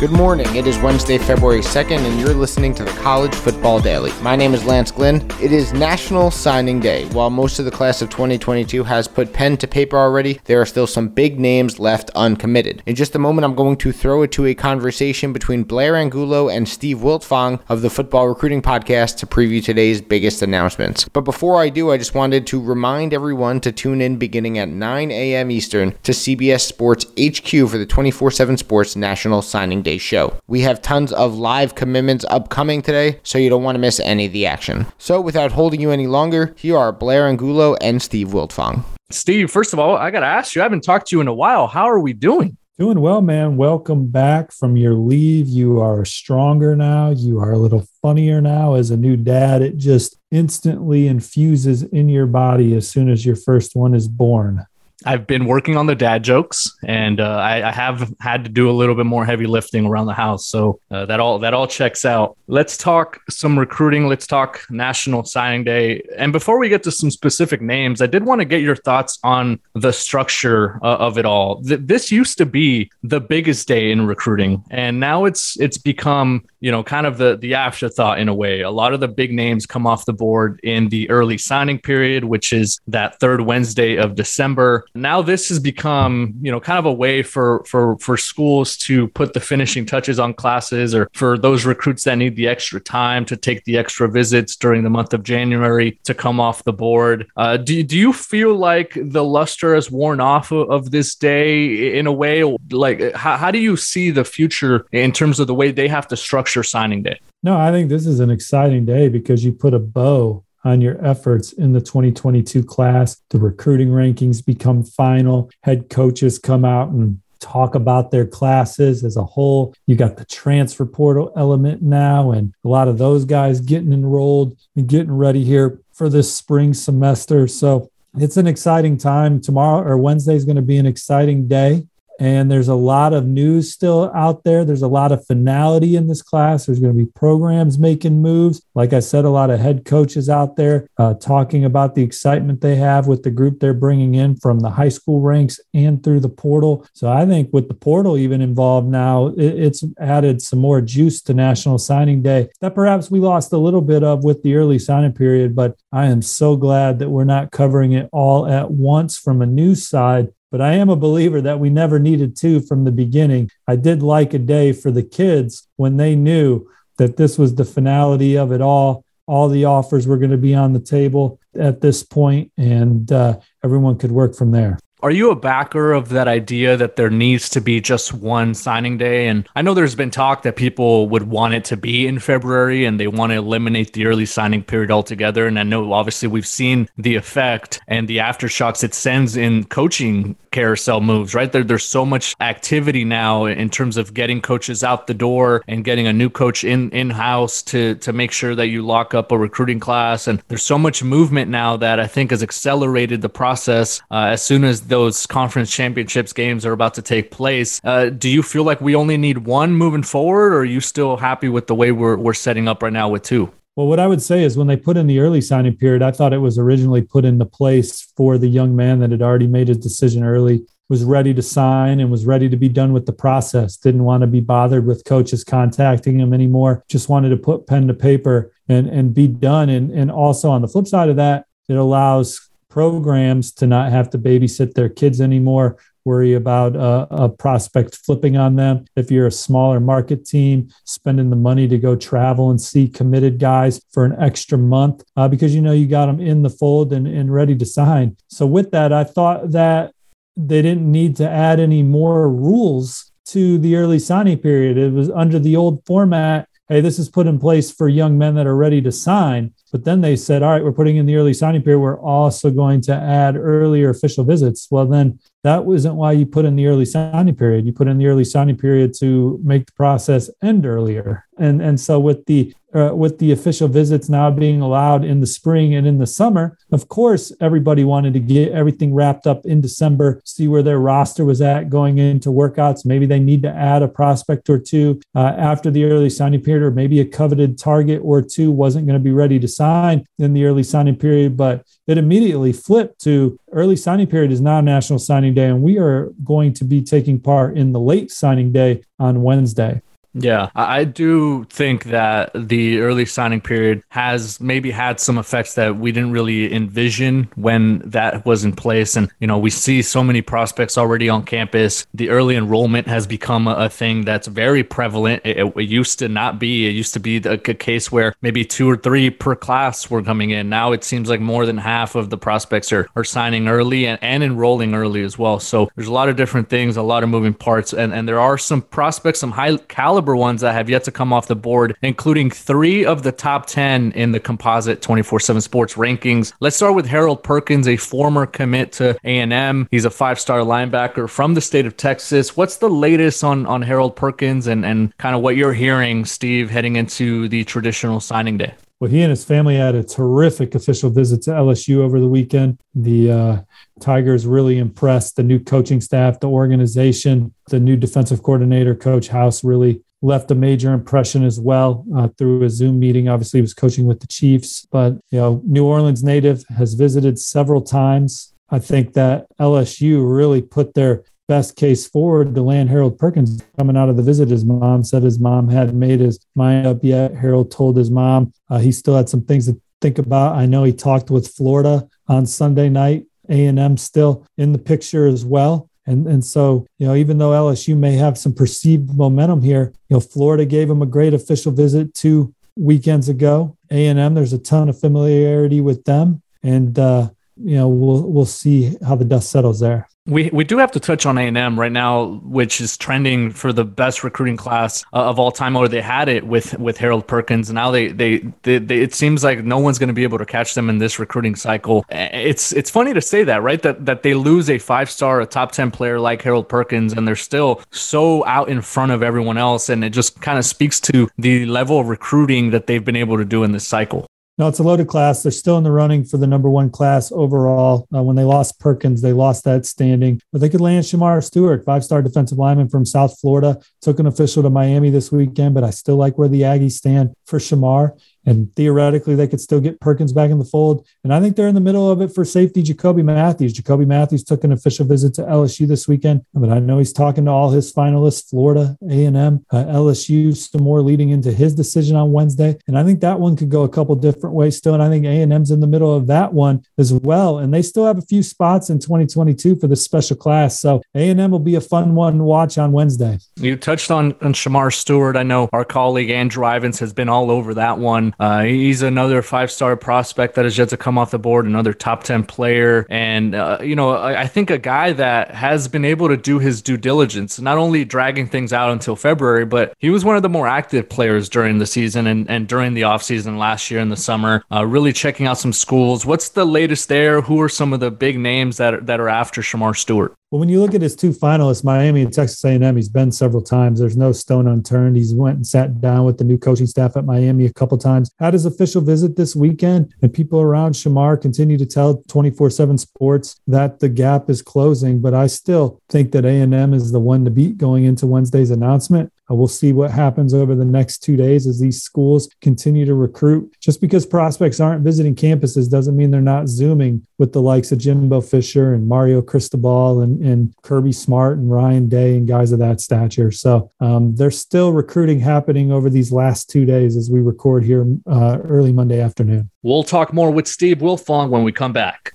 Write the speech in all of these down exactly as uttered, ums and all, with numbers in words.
Good morning. It is Wednesday, February second, and you're listening to the College Football Daily. My name is Lance Glynn. It is National Signing Day. While most of the class of twenty twenty-two has put pen to paper already, there are still some big names left uncommitted. In just a moment, I'm going to throw it to a conversation between Blair Angulo and Steve Wiltfong of the Football Recruiting Podcast to preview today's biggest announcements. But before I do, I just wanted to remind everyone to tune in beginning at nine a.m. Eastern to C B S Sports H Q for the twenty-four seven Sports National Signing Day show. We have tons of live commitments upcoming today, so you don't want to miss any of the action. So without holding you any longer, here are Blair Angulo and Steve Wiltfong. Steve, first of all, I got to ask you, I haven't talked to you in a while. How are we doing? Doing well, man. Welcome back from your leave. You are stronger now. You are a little funnier now. As a new dad, it just instantly infuses in your body as soon as your first one is born. I've been working on the dad jokes, and uh, I, I have had to do a little bit more heavy lifting around the house. So uh, that all that all checks out. Let's talk some recruiting. Let's talk National Signing Day. And before we get to some specific names, I did want to get your thoughts on the structure uh, of it all. Th- this used to be the biggest day in recruiting, and now it's it's become, you know, kind of the, the afterthought in a way. A lot of the big names come off the board in the early signing period, which is that third Wednesday of December. Now this has become, you know, kind of a way for, for, for schools to put the finishing touches on classes, or for those recruits that need the extra time to take the extra visits during the month of January to come off the board. Uh, do, do you feel like the luster has worn off of, of this day in a way? Like, how, how do you see the future in terms of the way they have to structure signing day? No, I think this is an exciting day because you put a bow on your efforts in the twenty twenty-two class. The recruiting rankings become final. Head coaches come out and talk about their classes as a whole. You got the transfer portal element now, and a lot of those guys getting enrolled and getting ready here for this spring semester. So it's an exciting time. Tomorrow or Wednesday is going to be an exciting day. And there's a lot of news still out there. There's a lot of finality in this class. There's going to be programs making moves. Like I said, a lot of head coaches out there uh, talking about the excitement they have with the group they're bringing in from the high school ranks and through the portal. So I think with the portal even involved now, it, it's added some more juice to National Signing Day that perhaps we lost a little bit of with the early signing period. But I am so glad that we're not covering it all at once from a news side. But I am a believer that we never needed to from the beginning. I did like a day for the kids when they knew that this was the finality of it all. All the offers were going to be on the table at this point, and uh, everyone could work from there. Are you a backer of that idea that there needs to be just one signing day? And I know there's been talk that people would want it to be in February and they want to eliminate the early signing period altogether. And I know obviously we've seen the effect and the aftershocks it sends in coaching carousel moves, right? There, there's so much activity now in terms of getting coaches out the door and getting a new coach in, in-house to, to make sure that you lock up a recruiting class. And there's so much movement now that I think has accelerated the process uh, as soon as those conference championships games are about to take place. Uh, do you feel like we only need one moving forward, or are you still happy with the way we're we're setting up right now with two? Well, what I would say is when they put in the early signing period, I thought it was originally put into place for the young man that had already made his decision early, was ready to sign and was ready to be done with the process, didn't want to be bothered with coaches contacting him anymore, just wanted to put pen to paper and, and be done. And, and also on the flip side of that, it allows programs to not have to babysit their kids anymore, worry about uh, a prospect flipping on them. If you're a smaller market team, spending the money to go travel and see committed guys for an extra month uh, because you know you got them in the fold and, and ready to sign. So with that, I thought that they didn't need to add any more rules to the early signing period. It was under the old format. hey, this is put in place for young men that are ready to sign. But then they said, all right, we're putting in the early signing period. We're also going to add earlier official visits. Well, then that wasn't why you put in the early signing period. You put in the early signing period to make the process end earlier. And and so with the uh, with the official visits now being allowed in the spring and in the summer, of course, everybody wanted to get everything wrapped up in December, see where their roster was at going into workouts. Maybe they need to add a prospect or two uh, after the early signing period, or maybe a coveted target or two wasn't going to be ready to sign in the early signing period, but it immediately flipped to early signing period is now National Signing Day, and we are going to be taking part in the late signing day on Wednesday. Yeah, I do think that the early signing period has maybe had some effects that we didn't really envision when that was in place. And, you know, we see so many prospects already on campus. The early enrollment has become a thing that's very prevalent. It, it, it used to not be. It used to be a, a case where maybe two or three per class were coming in. Now it seems like more than half of the prospects are, are signing early and, and enrolling early as well. So there's a lot of different things, a lot of moving parts. And, and there are some prospects, some high caliber ones that have yet to come off the board, including three of the top ten in the composite twenty-four seven Sports rankings. Let's start with Harold Perkins, a former commit to A and M. He's a five-star linebacker from the state of Texas. What's the latest on, on Harold Perkins and, and kind of what you're hearing, Steve, heading into the traditional signing day? Well, he and his family had a terrific official visit to L S U over the weekend. The uh, Tigers really impressed the new coaching staff, the organization, the new defensive coordinator, Coach House, really left a major impression as well uh, through a Zoom meeting. Obviously, he was coaching with the Chiefs, but, you know, New Orleans native has visited several times. I think that L S U really put their best case forward to land Harold Perkins coming out of the visit. His mom said his mom hadn't made his mind up yet. Harold told his mom uh, he still had some things to think about. I know he talked with Florida on Sunday night, A and M still in the picture as well. And and so, you know, even though L S U may have some perceived momentum here, you know, Florida gave him a great official visit two weekends ago. A and M, there's a ton of familiarity with them. And, uh, you know, we'll we'll see how the dust settles there. We we do have to touch on A and M right now, which is trending for the best recruiting class uh, of all time, or they had it with with Harold Perkins. Now they they, they, they it seems like no one's going to be able to catch them in this recruiting cycle. It's it's funny to say that, right? That that they lose a five-star, a top ten player like Harold Perkins, and they're still so out in front of everyone else. And it just kind of speaks to the level of recruiting that they've been able to do in this cycle. No, it's a loaded class. They're still in the running for the number one class overall. Uh, when they lost Perkins, they lost that standing. But they could land Shemar Stewart, five-star defensive lineman from South Florida. Took an official to Miami this weekend, but I still like where the Aggies stand for Shemar. And theoretically, they could still get Perkins back in the fold. And I think they're in the middle of it for safety, Jacoby Mathews. Jacoby Mathews took an official visit to L S U this weekend. But I know he's talking to all his finalists, Florida, A and M, uh, L S U, some more leading into his decision on Wednesday. And I think that one could go a couple different ways still. And I think A and M's in the middle of that one as well. And they still have a few spots in twenty twenty-two for this special class. So A and M will be a fun one to watch on Wednesday. You touched on, on Shemar Stewart. I know our colleague Andrew Ivins has been all over that one. Uh, he's another five-star prospect that is yet to come off the board, another top ten player. And, uh, you know, I, I think a guy that has been able to do his due diligence, not only dragging things out until February, but he was one of the more active players during the season and, and during the offseason last year in the summer, uh, really checking out some schools. What's the latest there? Who are some of the big names that are, that are after Shemar Stewart? Well, when you look at his two finalists, Miami and Texas A and M, he's been several times. There's no stone unturned. He's went and sat down with the new coaching staff at Miami a couple times. Had his official visit this weekend, and people around Shemar continue to tell twenty-four seven Sports that the gap is closing. But I still think that A and M is the one to beat going into Wednesday's announcement. We'll see what happens over the next two days as these schools continue to recruit. Just because prospects aren't visiting campuses doesn't mean they're not Zooming with the likes of Jimbo Fisher and Mario Cristobal and, and Kirby Smart and Ryan Day and guys of that stature. So um, there's still recruiting happening over these last two days as we record here uh, early Monday afternoon. We'll talk more with Steve Wiltfong when we come back.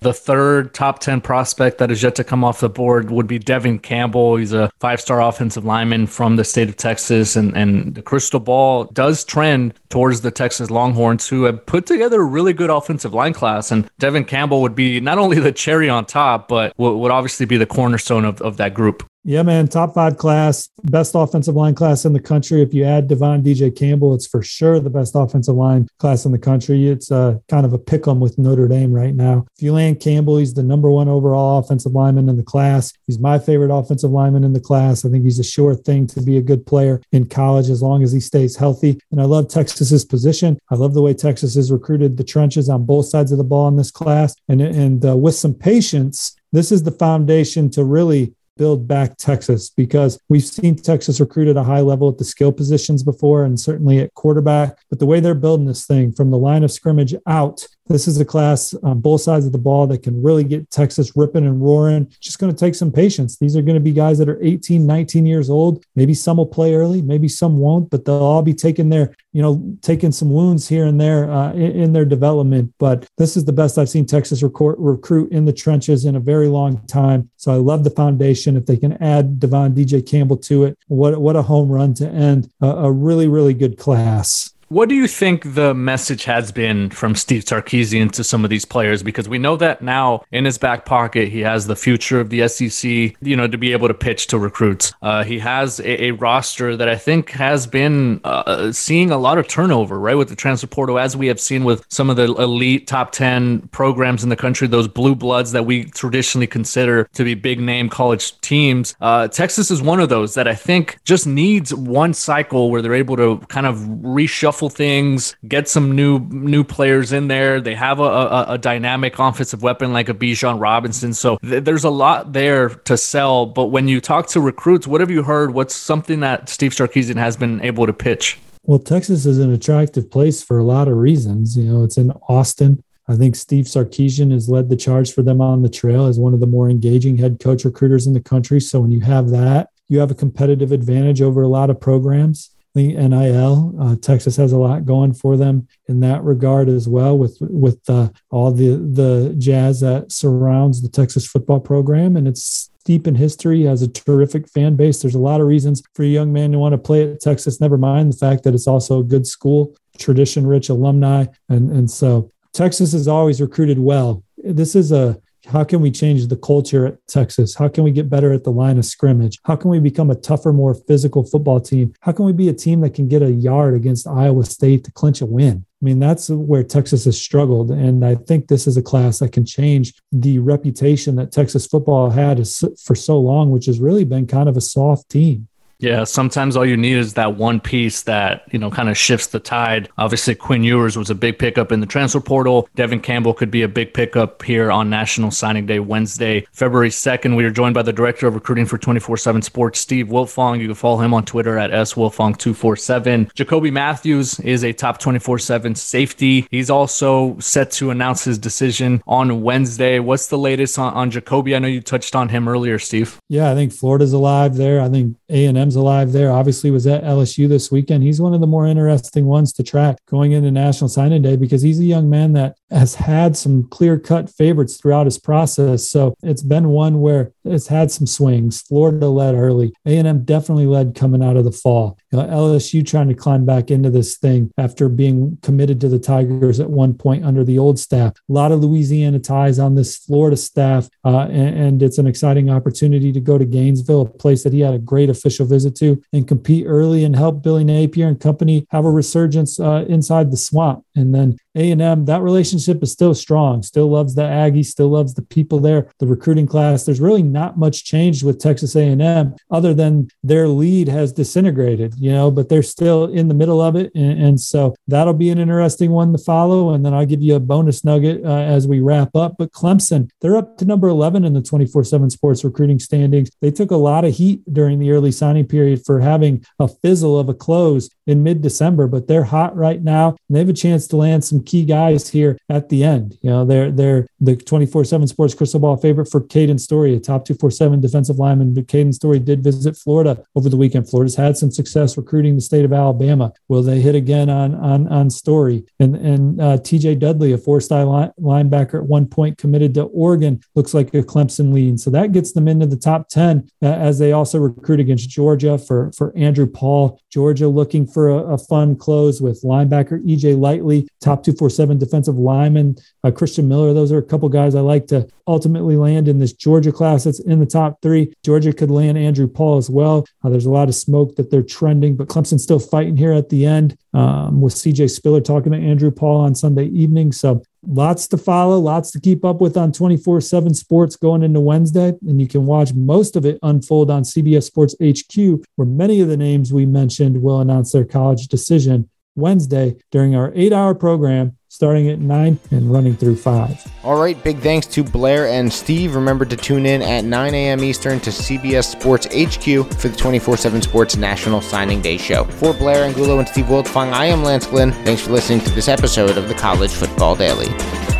The third top ten prospect that is yet to come off the board would be Devon Campbell. He's a five-star offensive lineman from the state of Texas, and, and the Cristobal does trend towards the Texas Longhorns, who have put together a really good offensive line class. And Devon Campbell would be not only the cherry on top, but w- would obviously be the cornerstone of, of that group. Yeah, man, top five class, best offensive line class in the country. If you add Devon D J Campbell, it's for sure the best offensive line class in the country. It's uh, kind of a pick 'em with Notre Dame right now. If you land Campbell, he's the number one overall offensive lineman in the class. He's my favorite offensive lineman in the class. I think he's a sure thing to be a good player in college as long as he stays healthy. And I love Texas's position. I love the way Texas has recruited the trenches on both sides of the ball in this class. And, and uh, with some patience, this is the foundation to really build back Texas, because we've seen Texas recruit at a high level at the skill positions before, and certainly at quarterback. But the way they're building this thing from the line of scrimmage out, this is a class on both sides of the ball that can really get Texas ripping and roaring. Just going to take some patience. These are going to be guys that are eighteen, nineteen years old. Maybe some will play early, maybe some won't, but they'll all be taking their, you know, taking some wounds here and there uh, in, in their development. But this is the best I've seen Texas record, recruit in the trenches in a very long time. So I love the foundation. If they can add Devon D J Campbell to it, what, what a home run to end a, a really, really good class. What do you think the message has been from Steve Sarkisian to some of these players? Because we know that now in his back pocket, he has the future of the S E C, you know, to be able to pitch to recruits. Uh, he has a, a roster that I think has been uh, seeing a lot of turnover, right, with the transfer portal, as we have seen with some of the elite top ten programs in the country, those blue bloods that we traditionally consider to be big name college teams. Uh, Texas is one of those that I think just needs one cycle where they're able to kind of reshuffle things, get some new new players in there. They have a, a, a dynamic offensive weapon like a Bijan Robinson. So th- there's a lot there to sell. But when you talk to recruits, what have you heard? What's something that Steve Sarkisian has been able to pitch? Well, Texas is an attractive place for a lot of reasons. You know, it's in Austin. I think Steve Sarkisian has led the charge for them on the trail as one of the more engaging head coach recruiters in the country. So when you have that, you have a competitive advantage over a lot of programs. The N I L, uh, Texas has a lot going for them in that regard as well, with with uh, all the the jazz that surrounds the Texas football program, and it's deep in history, has a terrific fan base. There's a lot of reasons for a young man to want to play at Texas, never mind the fact that it's also a good school, tradition-rich alumni, and and so Texas has always recruited well. This is a How can we change the culture at Texas? How can we get better at the line of scrimmage? How can we become a tougher, more physical football team? How can we be a team that can get a yard against Iowa State to clinch a win? I mean, that's where Texas has struggled. And I think this is a class that can change the reputation that Texas football had for so long, which has really been kind of a soft team. Yeah, sometimes all you need is that one piece that, you know, kind of shifts the tide. Obviously, Quinn Ewers was a big pickup in the transfer portal. Devon Campbell could be a big pickup here on National Signing Day, Wednesday, February second. We are joined by the director of recruiting for two forty-seven Sports, Steve Wiltfong. You can follow him on Twitter at S Wiltfong two forty-seven. Jacoby Mathews is a top twenty-four seven safety. He's also set to announce his decision on Wednesday. What's the latest on, on Jacoby? I know you touched on him earlier, Steve. Yeah, I think Florida's alive there. I think A and M's alive there. Obviously was at L S U this weekend. He's one of the more interesting ones to track going into National Signing Day because he's a young man that has had some clear-cut favorites throughout his process. So it's been one where it's had some swings. Florida led early. A and M definitely led coming out of the fall. You know, L S U trying to climb back into this thing after being committed to the Tigers at one point under the old staff. A lot of Louisiana ties on this Florida staff, uh, and, and it's an exciting opportunity to go to Gainesville, a place that he had a great official visit to, and compete early and help Billy Napier and company have a resurgence uh, inside the swamp. And then A and M, that relationship is still strong, still loves the Aggies, still loves the people there, the recruiting class. There's really not much changed with Texas A and M other than their lead has disintegrated, you know, but they're still in the middle of it. And, and so that'll be an interesting one to follow. And then I'll give you a bonus nugget uh, as we wrap up. But Clemson, they're up to number eleven in the two forty-seven Sports recruiting standings. They took a lot of heat during the early signing period for having a fizzle of a close in mid-December, but they're hot right now. And they have a chance to land some key guys here at the end. You know, they're they're the two forty-seven Sports crystal ball favorite for Caden Story, a top two forty-seven defensive lineman. But Caden Story did visit Florida over the weekend. Florida's had some success recruiting the state of Alabama. Will they hit again on on on Story? And and uh, T J Dudley, a four-star line, linebacker at one point committed to Oregon, looks like a Clemson lean. So that gets them into the top ten uh, as they also recruit against Georgia for for Andrew Paul. Georgia looking for a, a fun close with linebacker E J Lightley, top two forty-seven defensive lineman uh, Christian Miller. Those are a couple guys I like to ultimately land in this Georgia class that's in the top three. Georgia could land Andrew Paul as well. Uh, there's a lot of smoke that they're trending, but Clemson's still fighting here at the end um, with C J Spiller talking to Andrew Paul on Sunday evening. So lots to follow, lots to keep up with on two forty-seven Sports going into Wednesday, and you can watch most of it unfold on C B S Sports H Q, where many of the names we mentioned will announce their college decision Wednesday during our eight-hour program, starting at nine and running through five. All right, big thanks to Blair and Steve. Remember to tune in at nine a.m. Eastern to C B S Sports H Q for the two forty-seven Sports National Signing Day show. For Blair Angulo and Steve Wiltfong, I am Lance Glynn. Thanks for listening to this episode of the College Football Daily.